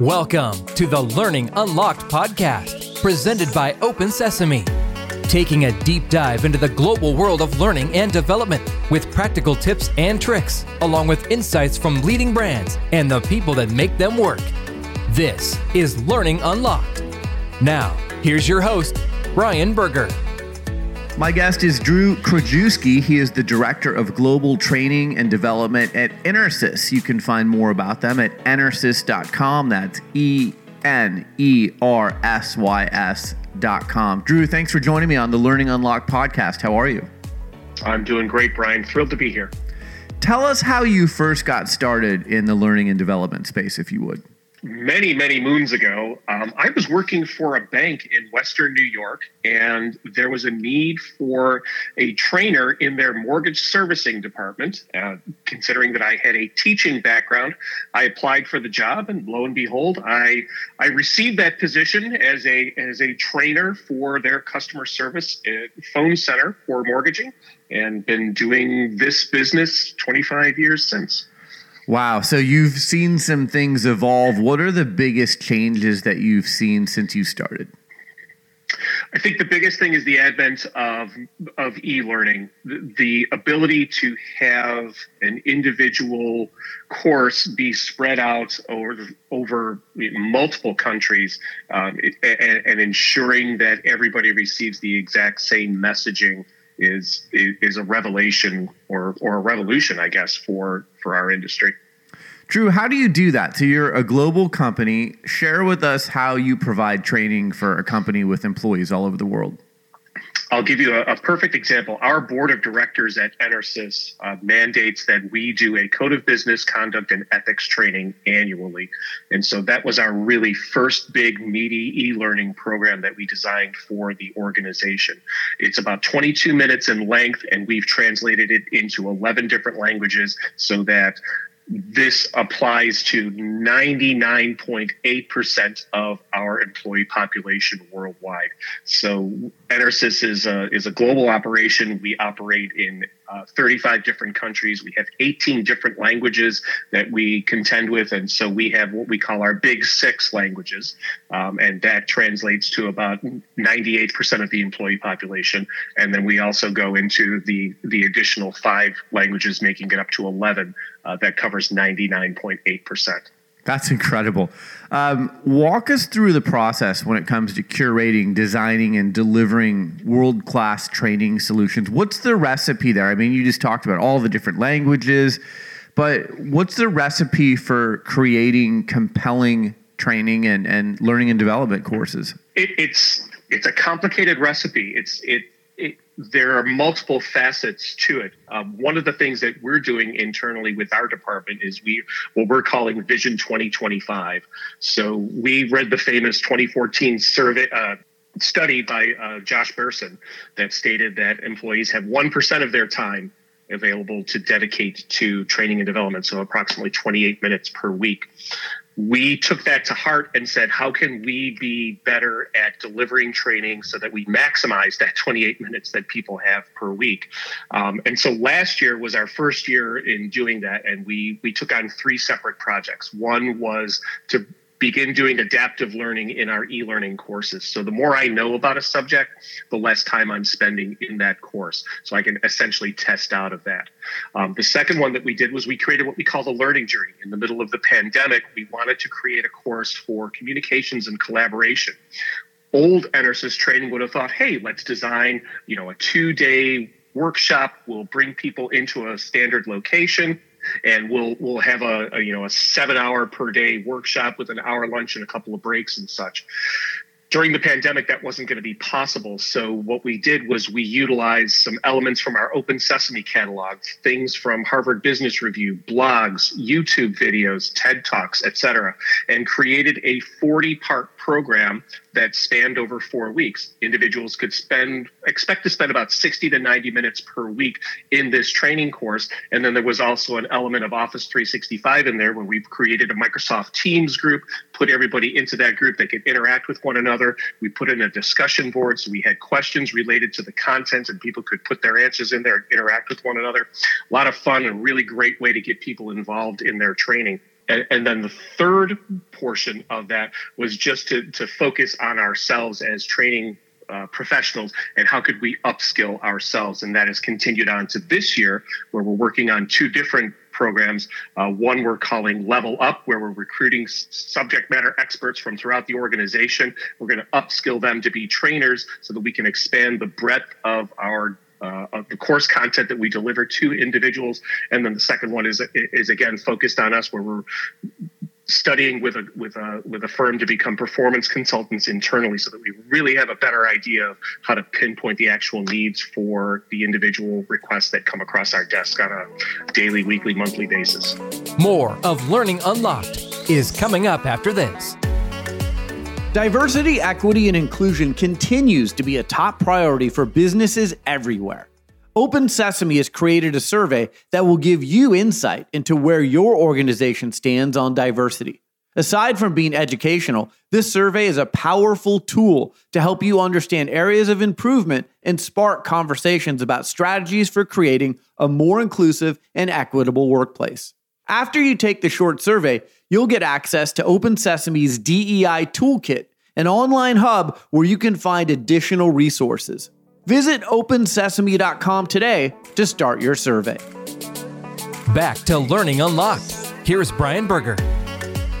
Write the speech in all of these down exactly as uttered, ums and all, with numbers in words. Welcome to the Learning Unlocked podcast, presented by Open Sesame. Taking a deep dive into the global world of learning and development with practical tips and tricks, along with insights from leading brands and the people that make them work. This is Learning Unlocked. Now, here's your host, Brian Berger. My guest is Drew Krajewski. He is the Director of Global Training and Development at Enersys. You can find more about them at enersys dot com. That's E N E R S Y S dot com. Drew, thanks for joining me on the Learning Unlocked podcast. How are you? I'm doing great, Brian. Thrilled to be here. Tell us how you first got started in the learning and development space, if you would. Many, many moons ago, um, I was working for a bank in Western New York, and there was a need for a trainer in their mortgage servicing department. Uh, considering that I had a teaching background, I applied for the job, and lo and behold, I I received that position as a as a trainer for their customer service phone center for mortgaging, and been doing this business twenty-five years since. Wow. So you've seen some things evolve. What are the biggest changes that you've seen since you started? I think the biggest thing is the advent of of e-learning, the, the ability to have an individual course be spread out over, over multiple countries um, and, and ensuring that everybody receives the exact same messaging is is a revelation or or a revolution, I guess, for, for our industry. Drew, how do you do that? So you're a global company. Share with us how you provide training for a company with employees all over the world. I'll give you a, a perfect example. Our board of directors at Enersys uh, mandates that we do a code of business conduct and ethics training annually. And so that was our really first big meaty e-learning program that we designed for the organization. It's about twenty-two minutes in length, and we've translated it into eleven different languages so that this applies to ninety-nine point eight percent of our employee population worldwide. So Enersys is a, is a global operation. We operate in uh, thirty-five different countries. We have eighteen different languages that we contend with. And so we have what we call our big six languages. Um, and that translates to about ninety-eight percent of the employee population. And then we also go into the, the additional five languages, making it up to eleven. Uh, that covers ninety-nine point eight percent. That's incredible. Um, walk us through the process when it comes to curating, designing, and delivering world-class training solutions. What's the recipe there? I mean, you just talked about all the different languages, but what's the recipe for creating compelling training and, and learning and development courses? It, it's it's a complicated recipe. It's it. It, there are multiple facets to it. Um, one of the things that we're doing internally with our department is we what we're calling Vision twenty twenty-five. So we read the famous twenty fourteen survey uh, study by uh, Josh Bersin that stated that employees have one percent of their time available to dedicate to training and development, so approximately twenty-eight minutes per week. We took that to heart and said, how can we be better at delivering training so that we maximize that twenty-eight minutes that people have per week? Um, and so last year was our first year in doing that, and we we took on three separate projects. One was to begin doing adaptive learning in our e-learning courses. So the more I know about a subject, the less time I'm spending in that course. So I can essentially test out of that. Um, the second one that we did was we created what we call the learning journey. In the middle of the pandemic, we wanted to create a course for communications and collaboration. Old Enersys training would have thought, hey, let's design, you know, a two-day workshop. We'll bring people into a standard location. And we'll we'll have a, a you know a seven hour per day workshop with an hour lunch and a couple of breaks and such. During the pandemic, that wasn't going to be possible. So what we did was we utilized some elements from our Open Sesame catalog, things from Harvard Business Review, blogs, YouTube videos, TED Talks, et cetera, and created a forty-part program that spanned over four weeks. Individuals could spend, expect to spend about sixty to ninety minutes per week in this training course. And then there was also an element of Office three sixty-five in there where we've created a Microsoft Teams group, put everybody into that group. They could interact with one another. We put in a discussion board. So we had questions related to the content and people could put their answers in there and interact with one another. A lot of fun and really great way to get people involved in their training. And then the third portion of that was just to, to focus on ourselves as training uh, professionals and how could we upskill ourselves. And that has continued on to this year where we're working on two different programs. Uh, one we're calling Level Up, where we're recruiting s- subject matter experts from throughout the organization. We're going to upskill them to be trainers so that we can expand the breadth of our Uh, of the course content that we deliver to individuals. And then the second one is, is again, focused on us, where we're studying with a, with a, with a firm to become performance consultants internally so that we really have a better idea of how to pinpoint the actual needs for the individual requests that come across our desk on a daily, weekly, monthly basis. More of Learning Unlocked is coming up after this. Diversity, equity, and inclusion continues to be a top priority for businesses everywhere. Open Sesame has created a survey that will give you insight into where your organization stands on diversity. Aside from being educational, this survey is a powerful tool to help you understand areas of improvement and spark conversations about strategies for creating a more inclusive and equitable workplace. After you take the short survey, you'll get access to Open Sesame's D E I Toolkit, an online hub where you can find additional resources. Visit open sesame dot com today to start your survey. Back to Learning Unlocked. Here's Brian Berger.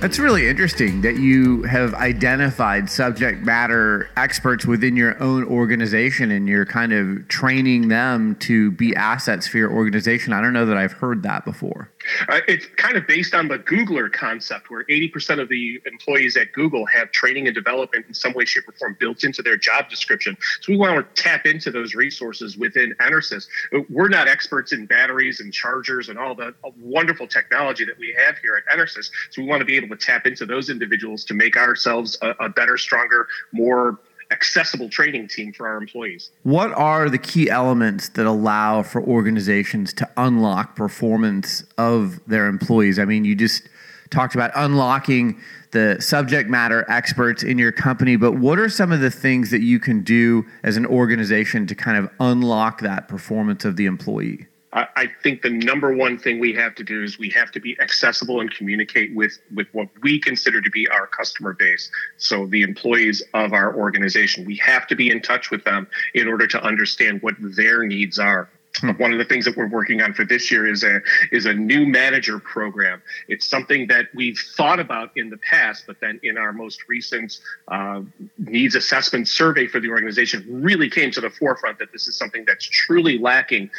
That's really interesting that you have identified subject matter experts within your own organization and you're kind of training them to be assets for your organization. I don't know that I've heard that before. Uh, it's kind of based on the Googler concept, where eighty percent of the employees at Google have training and development in some way, shape, or form built into their job description. So we want to tap into those resources within Enersys. We're not experts in batteries and chargers and all the wonderful technology that we have here at Enersys. So we want to be able to tap into those individuals to make ourselves a, a better, stronger, more accessible training team for our employees. What are the key elements that allow for organizations to unlock performance of their employees? I mean, you just talked about unlocking the subject matter experts in your company, but what are some of the things that you can do as an organization to kind of unlock that performance of the employee? I think the number one thing we have to do is we have to be accessible and communicate with, with what we consider to be our customer base. So the employees of our organization, we have to be in touch with them in order to understand what their needs are. One of the things that we're working on for this year is a is a new manager program. It's something that we've thought about in the past, but then in our most recent uh, needs assessment survey for the organization really came to the forefront that this is something that's truly lacking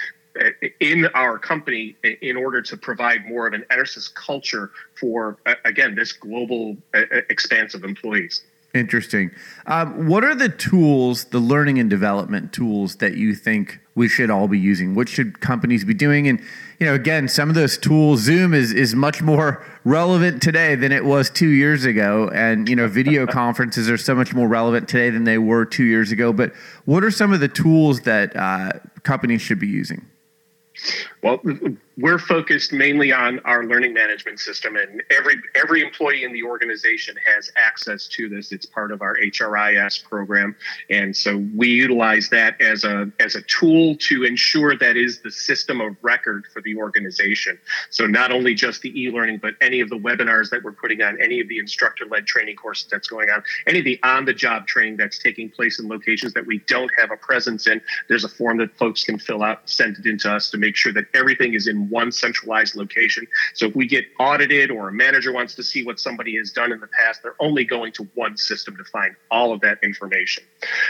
in our company in order to provide more of an Enersys culture for, again, this global expanse of employees. Interesting. Um, what are the tools, the learning and development tools that you think we should all be using? What should companies be doing? And, you know, again, some of those tools, Zoom is, is much more relevant today than it was two years ago. And, you know, video conferences are so much more relevant today than they were two years ago. But what are some of the tools that uh, companies should be using? Well, we're focused mainly on our learning management system, and every every employee in the organization has access to this. It's part of our H R I S program, and so we utilize that as a as a tool to ensure that is the system of record for the organization. So not only just the e-learning, but any of the webinars that we're putting on, any of the instructor-led training courses that's going on, any of the on-the-job training that's taking place in locations that we don't have a presence in, there's a form that folks can fill out, send it in to us to make sure that everything is in one centralized location. So if we get audited or a manager wants to see what somebody has done in the past, they're only going to one system to find all of that information.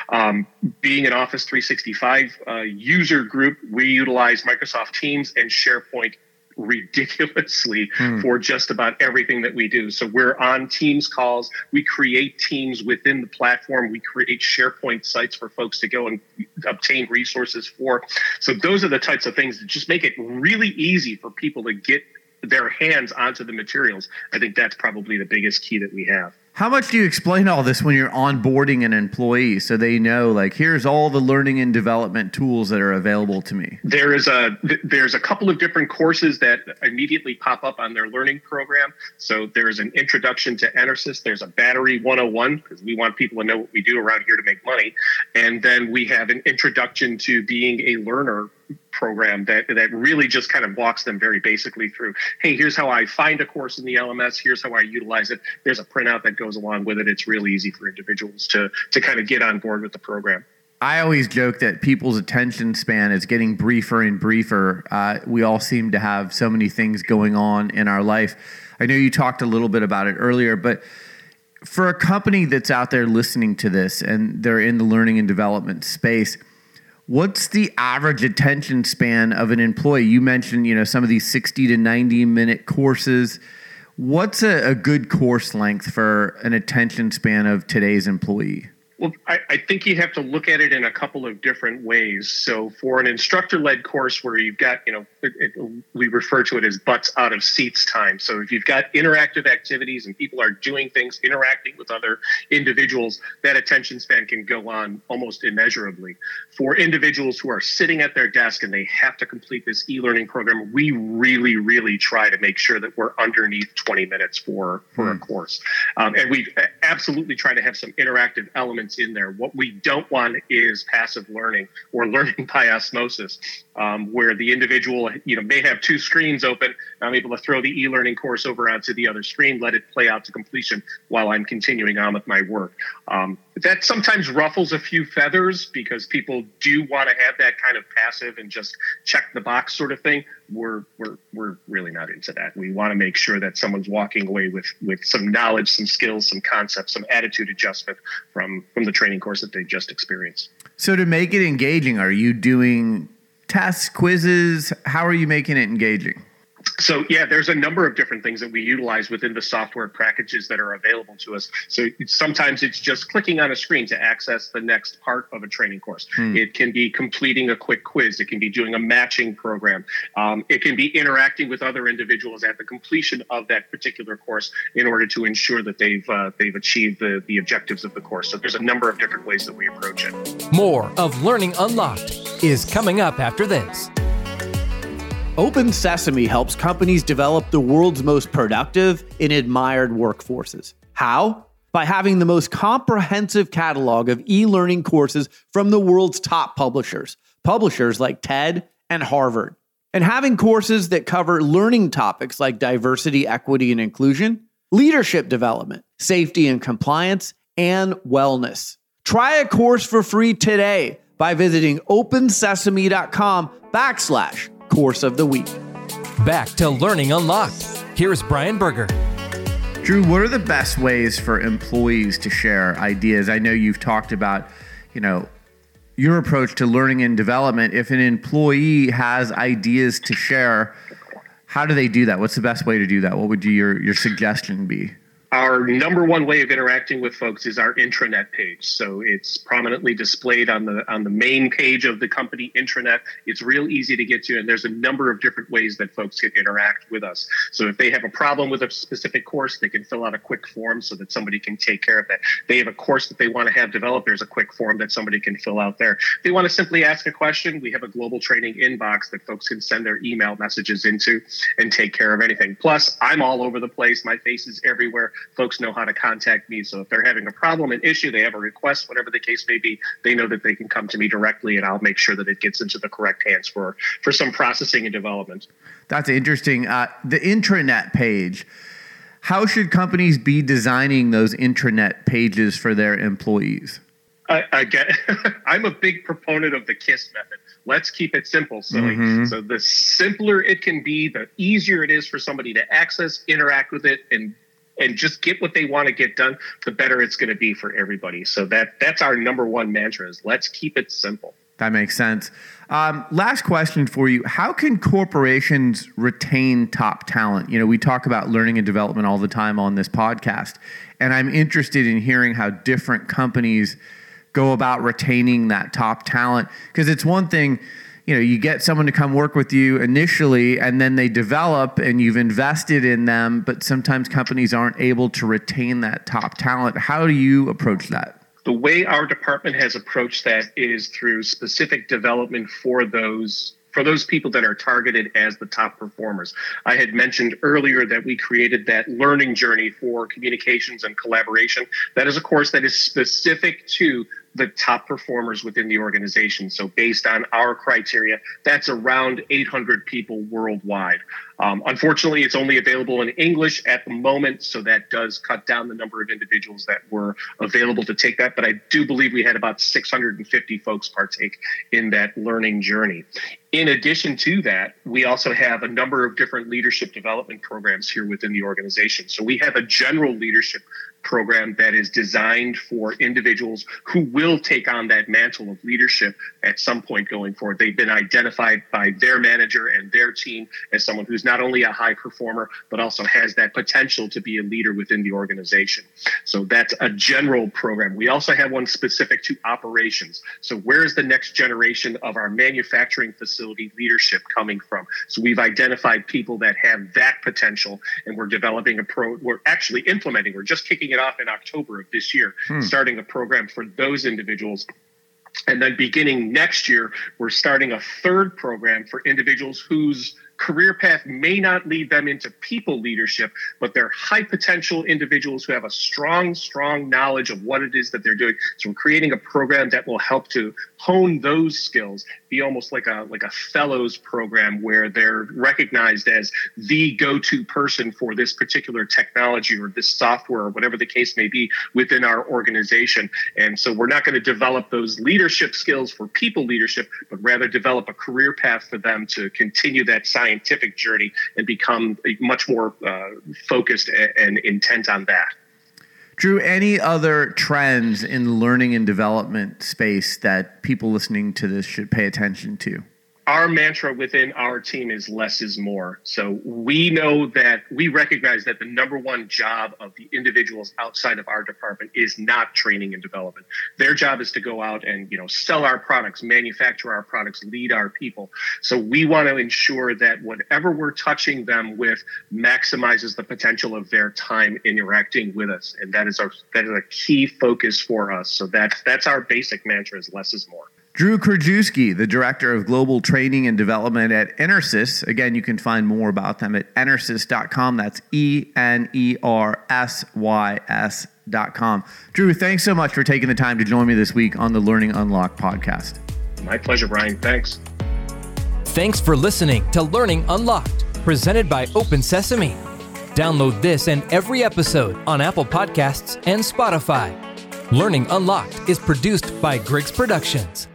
Um, being an Office three sixty-five uh, user group, we utilize Microsoft Teams and SharePoint ridiculously hmm. for just about everything that we do. So we're on Teams calls. We create teams within the platform. We create SharePoint sites for folks to go and obtain resources for. So those are the types of things that just make it really easy for people to get their hands onto the materials. I think that's probably the biggest key that we have. How much do you explain all this when you're onboarding an employee so they know, like, here's all the learning and development tools that are available to me? There is a, there's a couple of different courses that immediately pop up on their learning program. So there's an introduction to Enersys. There's a battery one oh one, because we want people to know what we do around here to make money. And then we have an introduction to being a learner program that that really just kind of walks them very basically through, hey, here's how I find a course in the L M S, here's how I utilize it. There's a printout that goes along with it. It's really easy for individuals to to kind of get on board with the program. I always joke that people's attention span is getting briefer and briefer. Uh, we all seem to have so many things going on in our life. I know you talked a little bit about it earlier, but for a company that's out there listening to this and they're in the learning and development space, what's the average attention span of an employee? You mentioned, you know, some of these sixty to ninety minute courses. What's a, a good course length for an attention span of today's employee? Well, I, I think you have to look at it in a couple of different ways. So for an instructor-led course where you've got, you know, it, it, we refer to it as butts out of seats time. So if you've got interactive activities and people are doing things, interacting with other individuals, that attention span can go on almost immeasurably. For individuals who are sitting at their desk and they have to complete this e-learning program, we really, really try to make sure that we're underneath twenty minutes for, for hmm. a course. Um, and we absolutely try to have some interactive elements in there. What we don't want is passive learning or learning by osmosis, um, where the individual, you know, may have two screens open. I'm able to throw the e-learning course over onto the other screen, let it play out to completion while I'm continuing on with my work. Um, that sometimes ruffles a few feathers because people do want to have that kind of passive and just check the box sort of thing. We're we're we're really not into that. We want to make sure that someone's walking away with with some knowledge, some skills, some concepts, some attitude adjustment from from the training course that they just experienced. So to make it engaging, are you doing tests, quizzes? How are you making it engaging? So, yeah, there's a number of different things that we utilize within the software packages that are available to us. So sometimes it's just clicking on a screen to access the next part of a training course. Hmm. It can be completing a quick quiz. It can be doing a matching program. Um, it can be interacting with other individuals at the completion of that particular course in order to ensure that they've uh, they've achieved the, the objectives of the course. So there's a number of different ways that we approach it. More of Learning Unlocked is coming up after this. Open Sesame helps companies develop the world's most productive and admired workforces. How? By having the most comprehensive catalog of e-learning courses from the world's top publishers, publishers like TED and Harvard, and having courses that cover learning topics like diversity, equity, and inclusion, leadership development, safety and compliance, and wellness. Try a course for free today by visiting opensesame.com backslash Course of the Week. Back to Learning Unlocked. Here's Brian Berger. Drew, what are the best ways for employees to share ideas? I know you've talked about, you know, your approach to learning and development. If an employee has ideas to share, how do they do that? What's the best way to do that? What would your, your suggestion be? Our number one way of interacting with folks is our intranet page. So it's prominently displayed on the on the main page of the company intranet. It's real easy to get to, and there's a number of different ways that folks can interact with us. So if they have a problem with a specific course, they can fill out a quick form so that somebody can take care of that. They have a course that they want to have developed, there's a quick form that somebody can fill out there. If they want to simply ask a question, we have a global training inbox that folks can send their email messages into and take care of anything. Plus, I'm all over the place. My face is everywhere. Folks know how to contact me. So if they're having a problem, an issue, they have a request, whatever the case may be, they know that they can come to me directly, and I'll make sure that it gets into the correct hands for, for some processing and development. That's interesting. Uh, the intranet page, how should companies be designing those intranet pages for their employees? I, I get, I'm a big proponent of the KISS method. Let's keep it simple. So, mm-hmm. so the simpler it can be, the easier it is for somebody to access, interact with it, and and just get what they want to get done, the better it's going to be for everybody. So that that's our number one mantra is let's keep it simple. That makes sense. Um, last question for you. How can corporations retain top talent? You know, we talk about learning and development all the time on this podcast, and I'm interested in hearing how different companies go about retaining that top talent. Because it's one thing, you know, you get someone to come work with you initially and then they develop and you've invested in them, but sometimes companies aren't able to retain that top talent. How do you approach that? The way our department has approached that is through specific development for those for those people that are targeted as the top performers. I had mentioned earlier that we created that learning journey for communications and collaboration. That is a course that is specific to the top performers within the organization. So based on our criteria, that's around eight hundred people worldwide. Um, unfortunately, it's only available in English at the moment, so that does cut down the number of individuals that were available to take that. But I do believe we had about six hundred fifty folks partake in that learning journey. In addition to that, we also have a number of different leadership development programs here within the organization. So we have a general leadership program that is designed for individuals who will take on that mantle of leadership at some point going forward. They've been identified by their manager and their team as someone who's not only a high performer, but also has that potential to be a leader within the organization. So that's a general program. We also have one specific to operations. So where's the next generation of our manufacturing facility leadership coming from? So we've identified people that have that potential, and we're developing a pro, we're actually implementing, we're just kicking it off in October of this year, hmm. starting a program for those individuals. And then beginning next year, we're starting a third program for individuals whose career path may not lead them into people leadership, but they're high potential individuals who have a strong, strong knowledge of what it is that they're doing. So we're creating a program that will help to hone those skills, be almost like a like a fellows program where they're recognized as the go-to person for this particular technology or this software or whatever the case may be within our organization. And so we're not going to develop those leadership skills for people leadership, but rather develop a career path for them to continue that science scientific journey and become much more uh, focused and, and intent on that. Drew, any other trends in learning and development space that people listening to this should pay attention to? Our mantra within our team is less is more. So we know that we recognize that the number one job of the individuals outside of our department is not training and development. Their job is to go out and, you know, sell our products, manufacture our products, lead our people. So we want to ensure that whatever we're touching them with maximizes the potential of their time interacting with us. And that is our, that is a key focus for us. So that's, that's our basic mantra is less is more. Drew Krajewski, the Director of Global Training and Development at Enersys. Again, you can find more about them at enersys dot com. That's E N E R S Y S dot com. Drew, thanks so much for taking the time to join me this week on the Learning Unlocked podcast. My pleasure, Brian. Thanks. Thanks for listening to Learning Unlocked, presented by Open Sesame. Download this and every episode on Apple Podcasts and Spotify. Learning Unlocked is produced by Griggs Productions.